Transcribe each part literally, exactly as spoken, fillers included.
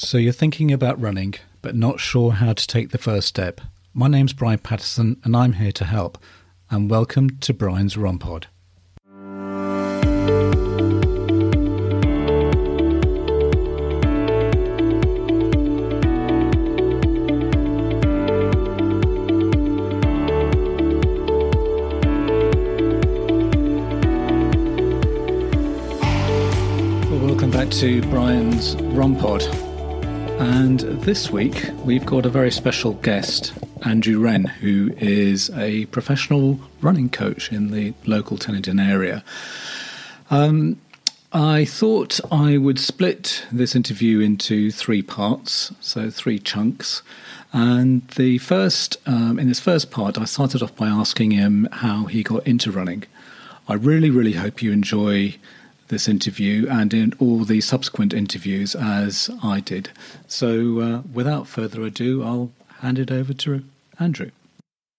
So you're thinking about running, but not sure how to take the first step. My name's Brian Patterson, and I'm here to help. And welcome to Brian's Run Pod. Well, welcome back to Brian's Run Pod. And this week, we've got a very special guest, Andrew Wren, who is a professional running coach in the local Tenterden area. Um, I thought I would split this interview into three parts, so three chunks. And the first, um, in this first part, I started off by asking him how he got into running. I really, really hope you enjoy this interview and in all the subsequent interviews as I did. So uh, without further ado, I'll hand it over to Andrew.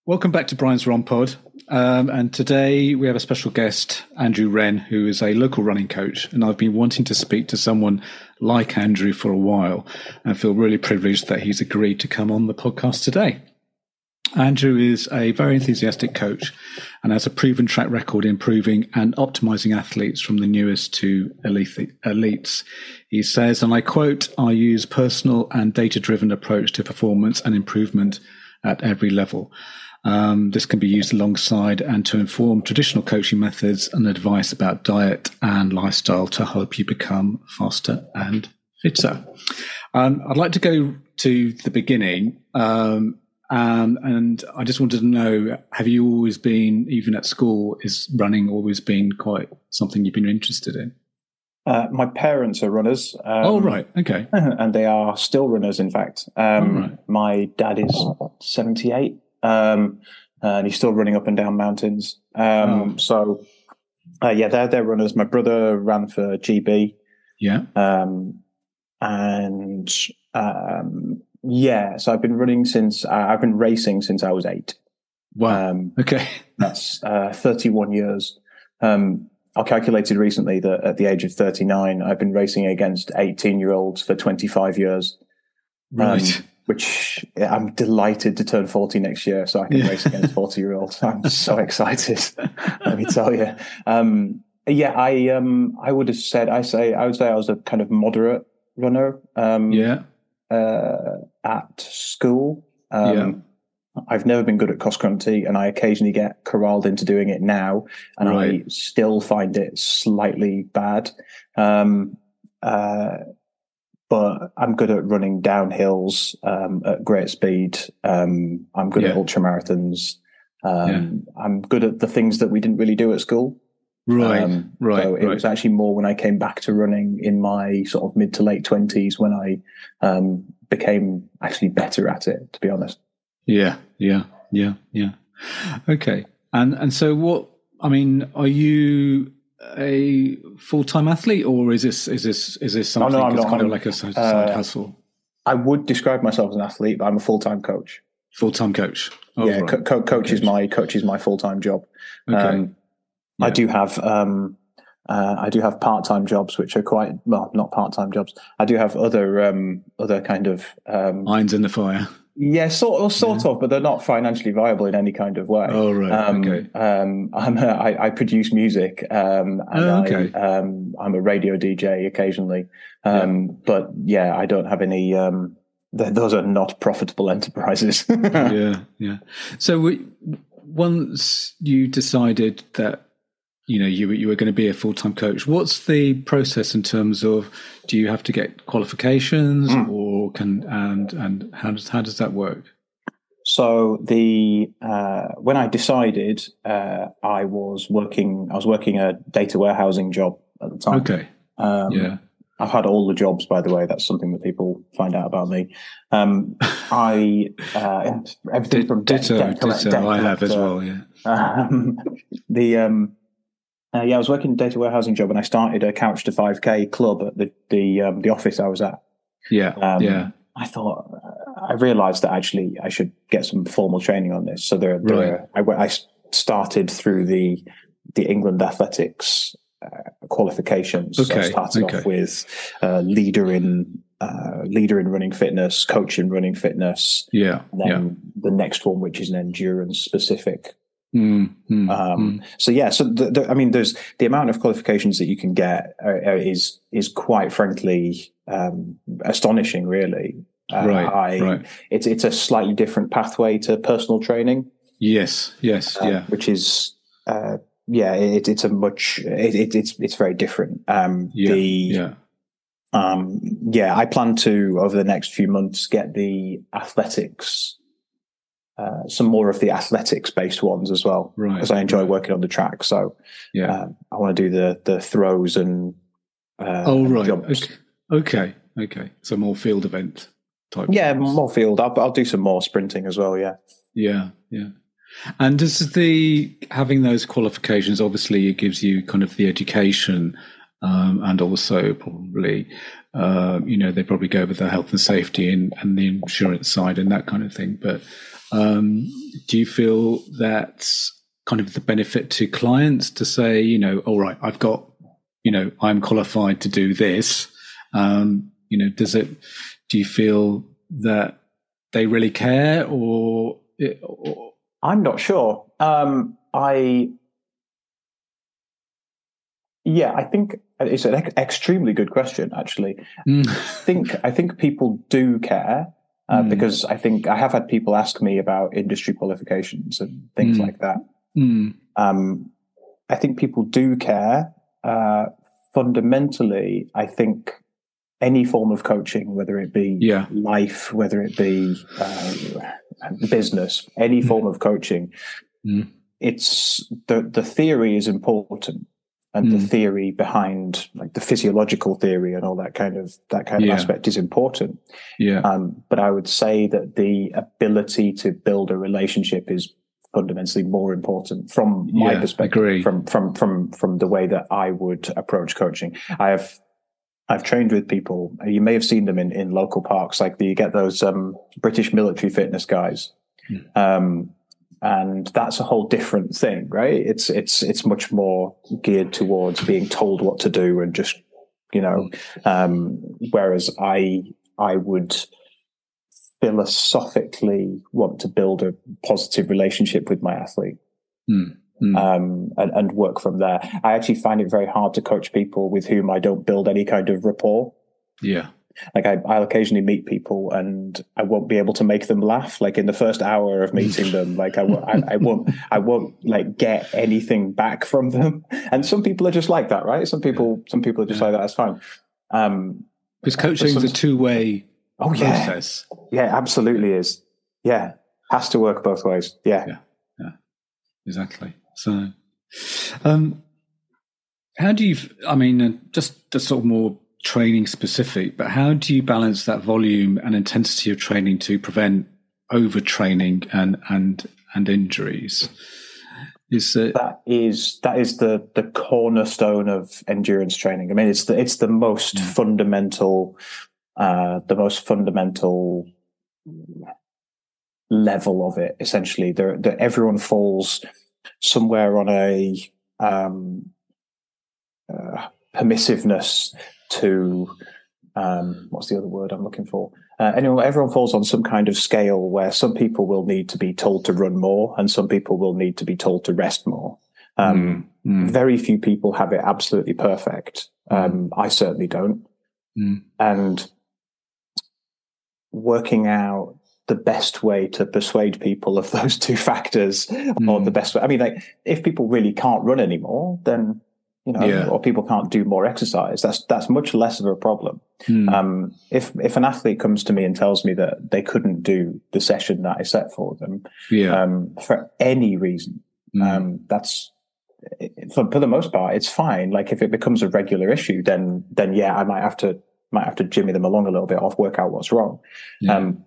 Welcome back to Brian's Run Pod. Um, and today we have a special guest, Andrew Wren, who is a local running coach. And I've been wanting to speak to someone like Andrew for a while and feel really privileged that he's agreed to come on the podcast today. Andrew is a very enthusiastic coach and has a proven track record in improving and optimizing athletes from the newest to elites. He says, and I quote, "I use personal and data-driven approach to performance and improvement at every level. Um, this can be used alongside and to inform traditional coaching methods and advice about diet and lifestyle to help you become faster and fitter." Um, I'd like to go to the beginning. Um, Um, and I just wanted to know, have you always been, even at school, is running always been quite something you've been interested in? Uh, my parents are runners. Um, oh, right. Okay. And they are still runners, in fact. Um, oh, right. My dad is seventy-eight, um, and he's still running up and down mountains. Um, oh. So, uh, yeah, they're, they're runners. My brother ran for G B. Yeah. Um, and... Um, Yeah, so I've been running since uh, I've been racing since I was eight. Wow. Um, okay, that's uh, thirty-one years. Um, I calculated recently that at the age of thirty-nine, I've been racing against eighteen-year-olds for twenty-five years. Right. Um, which I'm delighted to turn forty next year, so I can yeah. race against forty-year-olds. I'm so excited. Let me tell you. Um, yeah, I um, I would have said I say I would say I was a kind of moderate runner. Um, yeah. Uh, at school. Um, yeah. I've never been good at cross country, and I occasionally get corralled into doing it now, and right. I still find it slightly bad. Um, uh, but I'm good at running down hills um, at great speed. Um, I'm good yeah. at ultramarathons. Um, yeah. I'm good at the things that we didn't really do at school. Right, um, right. So it right. was actually more when I came back to running in my sort of mid to late twenties when I um, became actually better at it, to be honest. Yeah, yeah, yeah, yeah. Okay. And and so what, I mean, are you a full-time athlete, or is this is this, is this something no, no, that's not, kind I'm, of like a side, uh, side hustle? I would describe myself as an athlete, but I'm a full-time coach. Full-time coach. Oh, yeah, right. co- co- coach, coach. Is my, coach is my full-time job. Okay. Um, Yeah. I do have um, uh, I do have part-time jobs, which are quite well not part-time jobs. I do have other um, other kind of um, irons in the fire. Yeah, sort of, sort yeah. of, but they're not financially viable in any kind of way. Oh right, um, okay. Um, I'm a, I, I produce music, um, and oh, okay. I, um, I'm a radio D J occasionally, um, yeah. but yeah, I don't have any. Um, th- those are not profitable enterprises. yeah, yeah. So we, once you decided that. You know, you you were going to be a full-time coach. What's the process in terms of? Do you have to get qualifications, mm. or can and and how does how does that work? So the uh, when I decided, uh, I was working. I was working a data warehousing job at the time. Okay. Um, yeah. I've had all the jobs, by the way. That's something that people find out about me. Um, I uh, everything D- from ditto, de- de- ditto. De- de- I have as well. Yeah. Um, the um. Uh, yeah, I was working a data warehousing job, and I started a Couch to five K club at the the, um, the office I was at. Yeah, um, yeah. I thought I realised that actually I should get some formal training on this. So there, there right. I, I started through the the England Athletics uh, qualifications. Okay, so I started okay. off with uh, leader in uh, leader in running fitness, coach in running fitness. Yeah. And then yeah. the next one, which is an endurance specific. Mm, mm, um, mm. So yeah, so the, the, I mean, there's the amount of qualifications that you can get uh, is is quite frankly um, astonishing, really. Uh, right, I, right. It's it's a slightly different pathway to personal training. Yes, yes, uh, yeah. Which is uh, yeah, it, it's a much it, it, it's it's very different. Um, yeah, the yeah. Um, yeah, I plan to over the next few months get the athletics. Uh, some more of the athletics-based ones as well, because right, I enjoy right. working on the track. So yeah. uh, I want to do the the throws and uh, oh and right, jumps. okay, okay. So more field event type. Yeah, ones. more field. I'll, I'll do some more sprinting as well. Yeah, yeah, yeah. And does the having those qualifications obviously it gives you kind of the education, um, and also probably uh, you know they probably go with the health and safety and, and the insurance side and that kind of thing, but. Um, do you feel that's kind of the benefit to clients to say, you know, all right, I've got, you know, I'm qualified to do this. Um, you know, does it, do you feel that they really care or? It, or? I'm not sure. Um, I, yeah, I think it's an ex- extremely good question, actually. Mm. I think, I think people do care. Uh, mm. Because I think I have had people ask me about industry qualifications and things mm. like that. Mm. Um, I think people do care. Uh, fundamentally, I think any form of coaching, whether it be yeah. life, whether it be uh, business, any form mm. of coaching, mm. it's the the theory is important, and mm. the theory behind, like the physiological theory and all that kind of that kind yeah. of aspect is important. Yeah. Um, but I would say that the ability to build a relationship is fundamentally more important from my yeah, perspective. Agree. From from from from the way that I would approach coaching. I have I've trained with people. You may have seen them in, in local parks. Like the, you get those um, British military fitness guys. Mm. Um, And that's a whole different thing, right? It's it's it's much more geared towards being told what to do and just, you know. Um, whereas I I would philosophically want to build a positive relationship with my athlete mm, mm. Um, and, and work from there. I actually find it very hard to coach people with whom I don't build any kind of rapport. Yeah. Like I, I'll occasionally meet people, and I won't be able to make them laugh. Like in the first hour of meeting them, like I, I, I won't, I won't like get anything back from them. And some people are just like that, right? Some people, some people are just yeah. like that. That's fine. Um, because coaching is a two-way oh, yeah. process. Yeah, absolutely is. Yeah, has to work both ways. Yeah, yeah, yeah. Exactly. So, um, how do you? I mean, just just sort of more. Training specific, but how do you balance that volume and intensity of training to prevent overtraining and and and injuries? Is it- that is that is the the cornerstone of endurance training. I mean, it's the it's the most mm. fundamental, uh, the most fundamental level of it. Essentially, there that everyone falls somewhere on a um, uh, permissiveness. To um, what's the other word I'm looking for? Uh, anyway, everyone falls on some kind of scale where some people will need to be told to run more, and some people will need to be told to rest more. Um, mm, mm. Very few people have it absolutely perfect. Um, mm. I certainly don't. Mm. And working out the best way to persuade people of those two factors, mm. or the best way. I mean, like if people really can't run anymore, then. You know, yeah. or people can't do more exercise. That's that's much less of a problem. Mm. Um, if if an athlete comes to me and tells me that they couldn't do the session that I set for them, yeah. um, for any reason, mm. um, that's for, for the most part it's fine. Like if it becomes a regular issue, then then yeah, I might have to might have to jimmy them along a little bit, off work out what's wrong. Yeah. Um,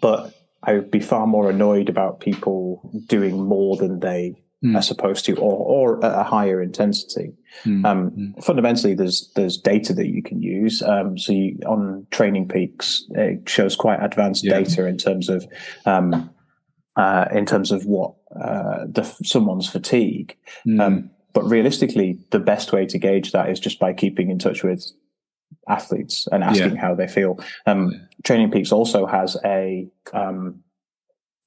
but I would be far more annoyed about people doing more than they. Mm. As opposed to, or, or at a higher intensity. Mm. Um, mm. Fundamentally, there's there's data that you can use. Um, so you, on Training Peaks, it shows quite advanced yeah. data in terms of um, uh, in terms of what uh, the, someone's fatigue. Mm. Um, but realistically, the best way to gauge that is just by keeping in touch with athletes and asking yeah. how they feel. Um, yeah. Training Peaks also has a um,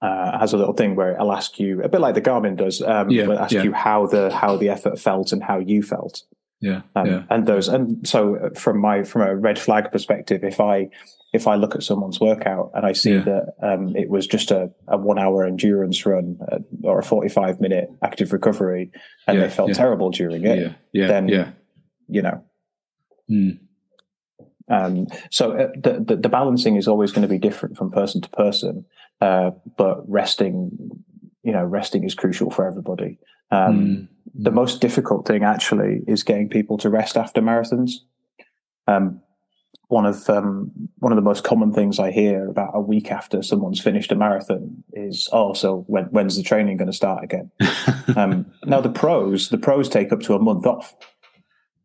uh, has a little thing where it'll ask you, a bit like the Garmin does, um, yeah. it'll ask yeah. you how the how the effort felt and how you felt. Yeah, um, yeah. And those, and so from my from a red flag perspective, if I if I look at someone's workout and I see yeah. that um, it was just a, a one hour endurance run uh, or a forty five minute active recovery, and yeah. they felt yeah. terrible during it, yeah. Yeah. then yeah. you know. Mm. Um, so uh, the, the the balancing is always going to be different from person to person, uh, but resting, you know, resting is crucial for everybody. Um, mm. The most difficult thing actually is getting people to rest after marathons. Um, one of um, one of the most common things I hear about a week after someone's finished a marathon is, "Oh, so when, when's the training going to start again?" um, now the pros, the pros take up to a month off.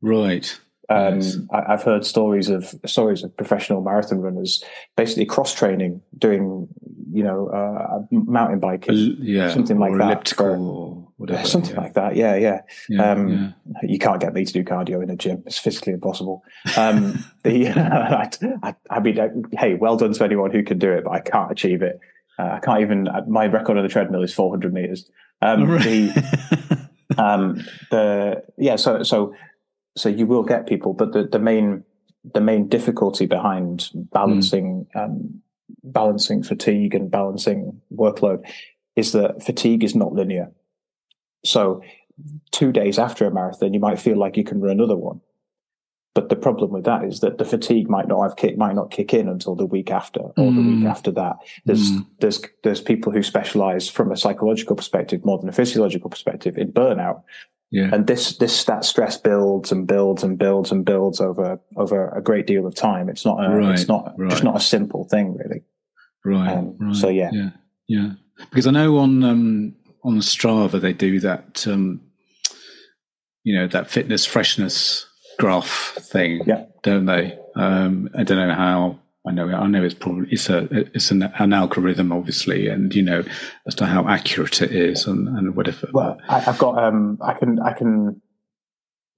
Right. Um, nice. I, I've heard stories of stories of professional marathon runners basically cross training, doing you know uh, mountain biking, uh, yeah, something like or that, elliptical. For, Whatever, Something yeah. like that, yeah, yeah. yeah, um, yeah. You can't get me to do cardio in a gym; it's physically impossible. Um, the, I, I, I mean, I, hey, well done to anyone who can do it, but I can't achieve it. Uh, I can't even. My record on the treadmill is four hundred meters. Um, right. the, um, the yeah, so so so you will get people, but the, the main the main difficulty behind balancing mm. um, balancing fatigue and balancing workload is that fatigue is not linear. So two days after a marathon, you might feel like you can run another one. But the problem with that is that the fatigue might not have kick, might not kick in until the week after or mm. the week after that. There's mm. there's there's people who specialize from a psychological perspective more than a physiological perspective in burnout. Yeah. And this this that stress builds and builds and builds and builds over over a great deal of time. It's not a, right. it's not right. it's not a simple thing really. Right. Um, right. So yeah. yeah, yeah. Because I know on. Um, On Strava, they do that, um, you know, that fitness freshness graph thing, yeah. don't they? Um, I don't know how. I know. I know it's probably it's a it's an, an algorithm, obviously, and you know as to how accurate it is and, and whatever. Well, I, I've got. Um, I can. I can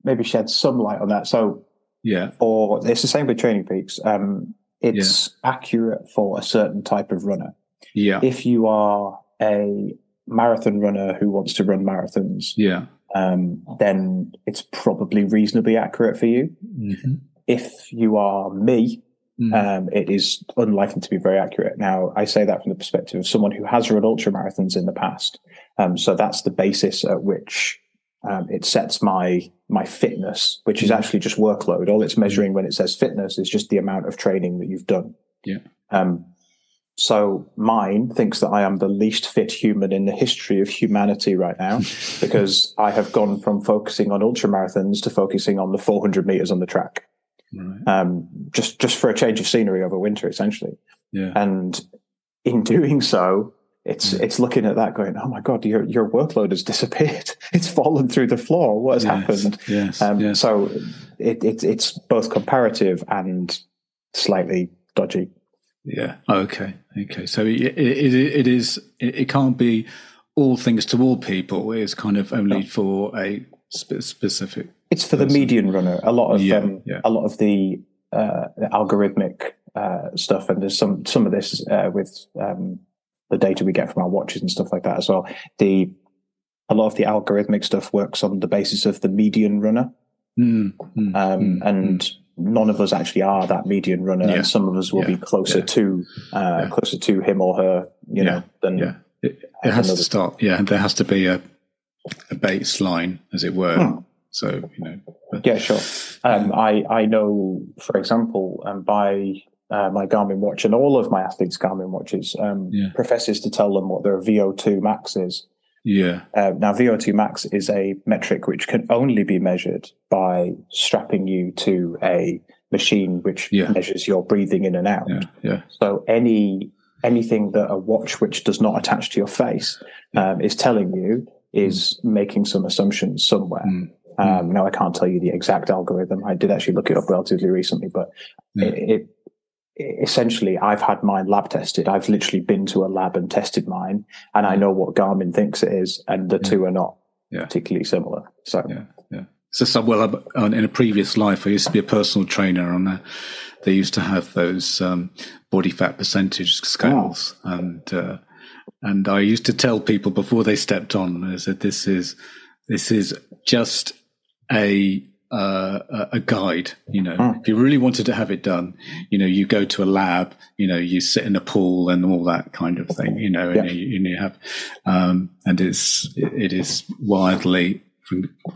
maybe shed some light on that. So yeah, or it's the same with Training Peaks. Um, it's yeah. accurate for a certain type of runner. Yeah. If you are a marathon runner who wants to run marathons, yeah um then it's probably reasonably accurate for you. Mm-hmm. If you are me, mm-hmm. um it is unlikely to be very accurate. Now I say that from the perspective of someone who has run ultra marathons in the past, um so that's the basis at which um it sets my my fitness, which is actually just workload. All it's measuring when it says fitness is just the amount of training that you've done. yeah um So mine thinks that I am the least fit human in the history of humanity right now, because I have gone from focusing on ultramarathons to focusing on the four hundred meters on the track, right. um, just, just for a change of scenery over winter, essentially. Yeah. And in doing so, it's yeah. it's looking at that going, oh my God, your your workload has disappeared. It's fallen through the floor. What has yes, happened? Yes, um, yes. So it, it, it's both comparative and slightly dodgy. Yeah. Okay. Okay. So it, it, it is. It, it can't be all things to all people. It's kind of only no. for a spe- specific. It's for person. The median runner. A lot of yeah, um, yeah. a lot of the uh, algorithmic uh, stuff, and there's some some of this uh, with um, the data we get from our watches and stuff like that as well. The a lot of the algorithmic stuff works on the basis of the median runner, mm, mm, um, mm, and. Mm. None of us actually are that median runner, yeah. and some of us will yeah. be closer yeah. to uh, yeah. closer to him or her, you yeah. know. Than yeah, it, it has another. To start. Yeah, there has to be a, a baseline, as it were. Hmm. So you know. But, yeah, sure. Um, um, I I know, for example, um, by uh, my Garmin watch, and all of my athletes' Garmin watches um, yeah. professes to tell them what their V O two max is. Yeah. Uh, now, V O two max is a metric which can only be measured by strapping you to a machine which yeah. measures your breathing in and out. Yeah. yeah. So any anything that a watch which does not attach to your face um, is telling you is mm. making some assumptions somewhere. Mm. Um, now, I can't tell you the exact algorithm. I did actually look it up relatively recently, but yeah. it. it essentially I've had mine lab tested. I've literally been to a lab and tested mine, and I know what Garmin thinks it is, and the yeah. two are not yeah. particularly similar. So yeah, yeah. So, so well, in a previous life, I used to be a personal trainer, and they used to have those um, body fat percentage scales, wow. and uh, and I used to tell people before they stepped on, I said, "This is this is just a." Uh, a guide, you know, oh. if you really wanted to have it done, you know, you go to a lab, you know, you sit in a pool and all that kind of thing, you know, yeah. and, you, and you have, um, and it's, it is wildly,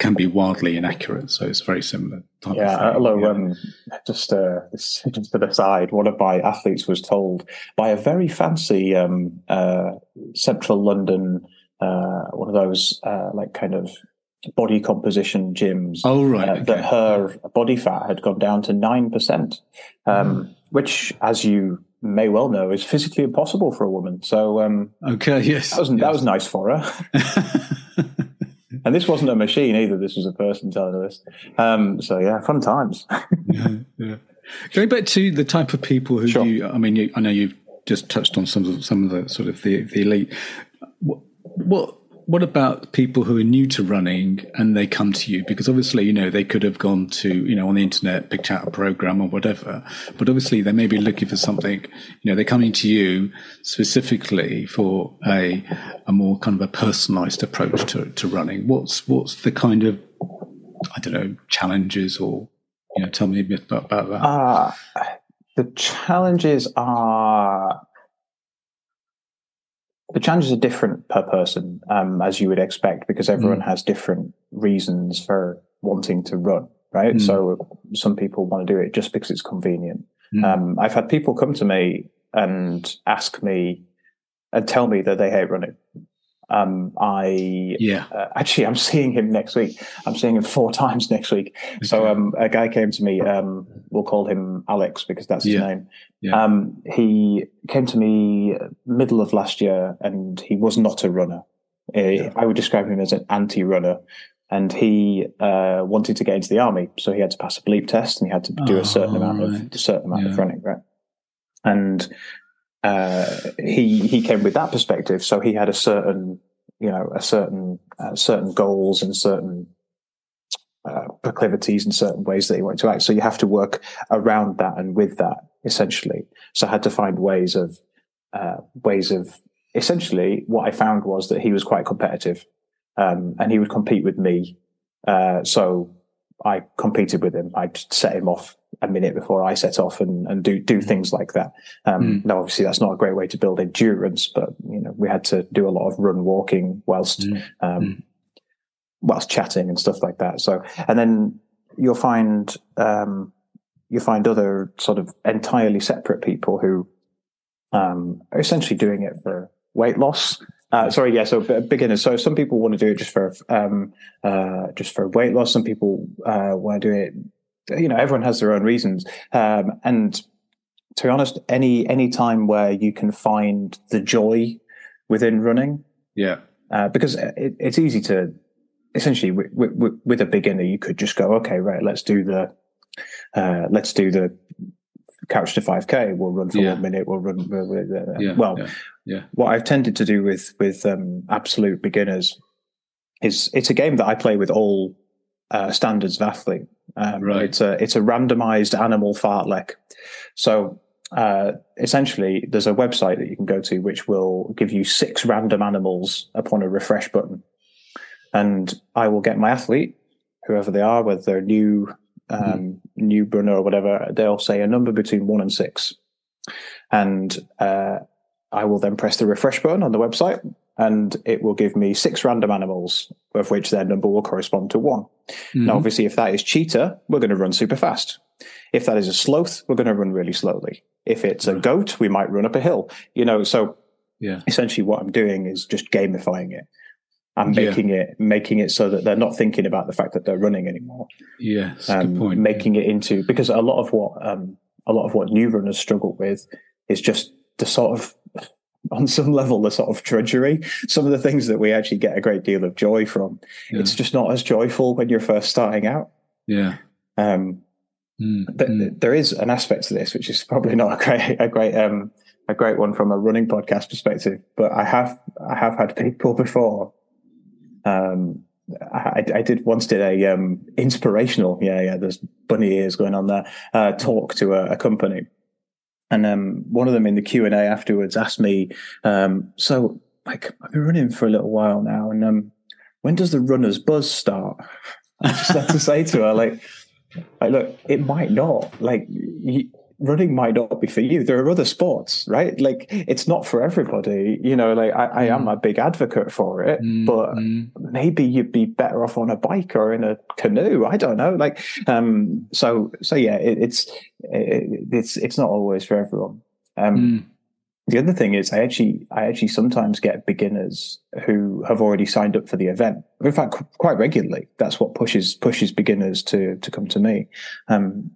can be wildly inaccurate. So it's very similar. Type yeah. Of thing, hello, yeah. Um, just, uh, just to the side, one of my athletes was told by a very fancy, um, uh, central London, uh, one of those, uh, like kind of, body composition gyms oh, right, uh, okay. that her body fat had gone down to nine percent, um, mm. which, as you may well know, is physically impossible for a woman. So um, okay, yes, that was, yes. that was nice for her. And this wasn't a machine either. This was a person telling her this. Um, so, yeah, fun times. yeah, yeah. Going back to the type of people who sure. you, I mean, you, I know you've just touched on some of, some of the sort of the, the elite. What, what What about people who are new to running and they come to you? Because obviously, you know, they could have gone to, you know, on the internet, picked out a program or whatever. But obviously, they may be looking for something, you know, they're coming to you specifically for a a more kind of a personalized approach to, to running. What's what's the kind of, I don't know, challenges or, you know, tell me a bit about, about that. Uh, the challenges are... The challenges are different per person, um, as you would expect, because everyone mm. has different reasons for wanting to run, right? Mm. So some people want to do it just because it's convenient. Mm. Um, I've had people come to me and ask me and tell me that they hate running. Um, I yeah. uh, actually, I'm seeing him next week. I'm seeing him four times next week. Okay. So um, a guy came to me. Um, we'll call him Alex because that's his yeah. name. Yeah. Um, he came to me middle of last year, and he was not a runner. Yeah. I would describe him as an anti-runner, and he uh, wanted to get into the army, so he had to pass a bleep test, and he had to do oh, a certain amount right. of a certain amount yeah. of running, right? And Uh, he he came with that perspective, so he had a certain, you know, a certain uh, certain goals and certain uh, proclivities and certain ways that he wanted to act. So you have to work around that and with that, essentially. So I had to find ways of uh, ways of essentially. What I found was that he was quite competitive, um, and he would compete with me. Uh, so I competed with him. I'd set him off a minute before I set off and, and do, do things like that. Um, mm. Now, obviously that's not a great way to build endurance, but you know, we had to do a lot of run walking whilst, mm. um, mm. whilst chatting and stuff like that. So, and then you'll find, um, you'll find other sort of entirely separate people who, um, are essentially doing it for weight loss. Uh, sorry, yeah. So beginners. So some people want to do it just for, um, uh, just for weight loss. Some people, uh, want to do it, you know, everyone has their own reasons. Um, and to be honest, any, any time where you can find the joy within running. Yeah. Uh, because it, it's easy to essentially w- w- with a beginner, you could just go, okay, right. Let's do the, uh, let's do the couch to five K. We'll run for yeah. one minute. We'll run. We'll, we'll, uh, yeah, well, yeah, yeah. What I've tended to do with, with, um, absolute beginners is it's a game that I play with all, uh, standards of athlete. Um, right. It's a it's a randomized animal fartlek. So uh, essentially, there's a website that you can go to which will give you six random animals upon a refresh button, and I will get my athlete, whoever they are, whether they're new, um, mm-hmm. new runner or whatever. They'll say a number between one and six, and uh, I will then press the refresh button on the website, and it will give me six random animals, of which their number will correspond to one. Mm-hmm. Now, obviously, if that is cheetah, we're going to run super fast. If that is a sloth, we're going to run really slowly. If it's right. a goat, we might run up a hill. You know, so yeah. essentially what I'm doing is just gamifying it. I'm making yeah. it making it so that they're not thinking about the fact that they're running anymore. Yes, um, good point. Making yeah. it into, because a lot of what um, a lot of what new runners struggle with is just the sort of, on some level, the sort of drudgery, some of the things that we actually get a great deal of joy from. Yeah. It's just not as joyful when you're first starting out. Yeah. Um, mm, th- mm. There is an aspect to this, which is probably not a great, a great, um, a great one from a running podcast perspective, but I have, I have had people before, um, I, I did once did a um, inspirational, yeah, yeah, there's bunny ears going on there, uh, talk to a, a company. And um, one of them in the Q and A afterwards asked me, um, so like, I've been running for a little while now, and um, when does the runner's buzz start? I just had to say to her, like, like, look, it might not, like, you, running might not be for you. There are other sports, right? Like, it's not for everybody. You know, like, I, I mm. am a big advocate for it, mm. but mm. maybe you'd be better off on a bike or in a canoe. I don't know. Like, um, so, so yeah, it, it's, it, it's, it's not always for everyone. Um, mm. The other thing is I actually, I actually sometimes get beginners who have already signed up for the event. In fact, quite regularly, that's what pushes, pushes beginners to, to come to me. Um,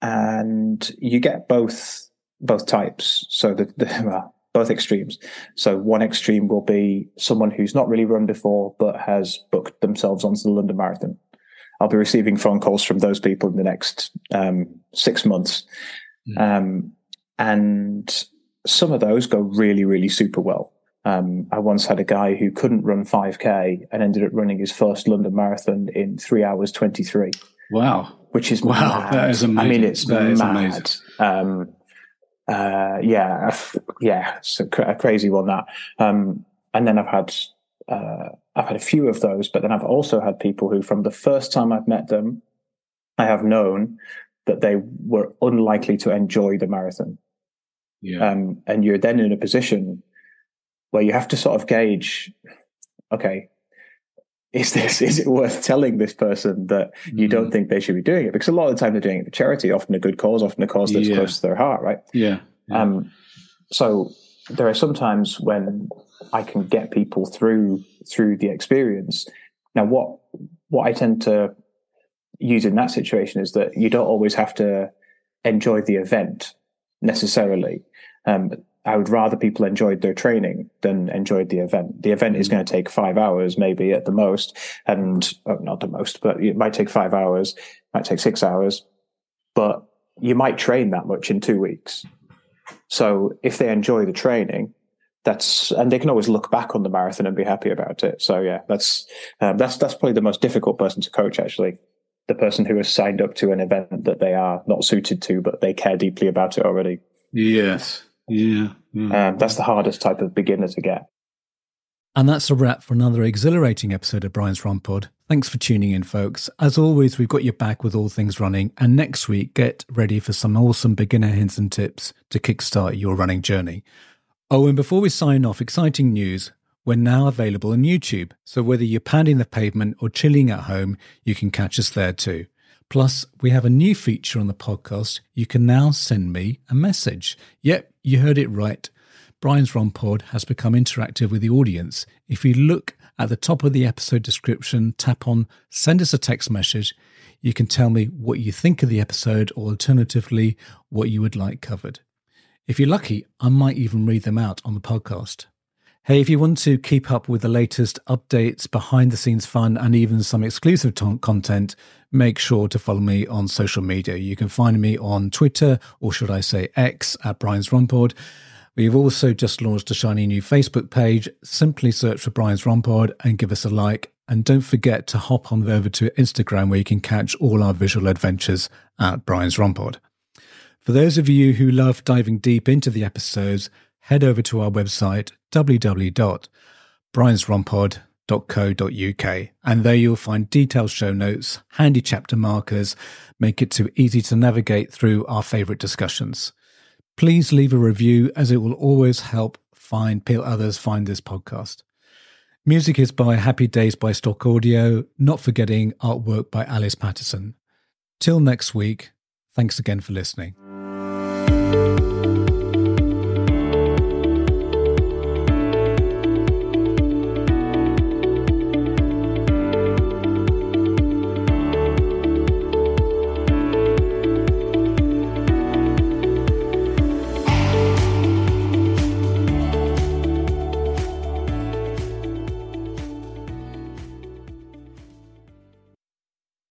and you get both, both types. So the, the well, both extremes. So one extreme will be someone who's not really run before, but has booked themselves onto the London Marathon. I'll be receiving phone calls from those people in the next, um, six months. Mm. Um, and, some of those go really, really super well. Um, I once had a guy who couldn't run five K and ended up running his first London Marathon in three hours twenty-three. Wow. Which is wow. Mad. That is amazing. I mean, it's that mad. Um, uh, yeah. Yeah. It's a, cr- a crazy one, that. Um, and then I've had, uh, I've had a few of those, but then I've also had people who, from the first time I've met them, I have known that they were unlikely to enjoy the marathon. Yeah. Um, and you're then in a position where you have to sort of gauge, okay, is this, is it worth telling this person that you mm. don't think they should be doing it? Because a lot of the time they're doing it for charity, often a good cause, often a cause that's yeah. close to their heart, right? Yeah. yeah. Um, so there are some times when I can get people through, through the experience. Now, what, what I tend to use in that situation is that you don't always have to enjoy the event necessarily. Um, I would rather people enjoyed their training than enjoyed the event. The event is going to take five hours, maybe at the most, and oh, not the most, but it might take five hours, might take six hours, but you might train that much in two weeks. So if they enjoy the training, that's, and they can always look back on the marathon and be happy about it. So yeah, that's, um, that's, that's probably the most difficult person to coach, actually. The person who has signed up to an event that they are not suited to, but they care deeply about it already. Yes. Yeah. yeah. Um, that's the hardest type of beginner to get. And that's a wrap for another exhilarating episode of Brian's Run Pod. Thanks for tuning in, folks. As always, we've got your back with all things running. And next week, get ready for some awesome beginner hints and tips to kickstart your running journey. Oh, and before we sign off, exciting news. We're now available on YouTube, so whether you're pounding the pavement or chilling at home, you can catch us there too. Plus, we have a new feature on the podcast. You can now send me a message. Yep, you heard it right. Brian's Run Pod has become interactive with the audience. If you look at the top of the episode description, tap on Send Us a Text Message. You can tell me what you think of the episode, or alternatively, what you would like covered. If you're lucky, I might even read them out on the podcast. Hey, if you want to keep up with the latest updates, behind-the-scenes fun, and even some exclusive t- content, make sure to follow me on social media. You can find me on Twitter, or should I say X, at Brian's Run Pod. We've also just launched a shiny new Facebook page. Simply search for Brian's Run Pod and give us a like. And don't forget to hop on over to Instagram, where you can catch all our visual adventures at Brian's Run Pod. For those of you who love diving deep into the episodes, head over to our website, w w w dot brians run pod dot co dot u k, and there you'll find detailed show notes, handy chapter markers, make it too easy to navigate through our favourite discussions. Please leave a review, as it will always help find others find this podcast. Music is by Happy Days by Stock Audio, not forgetting artwork by Alice Patterson. Till next week, thanks again for listening.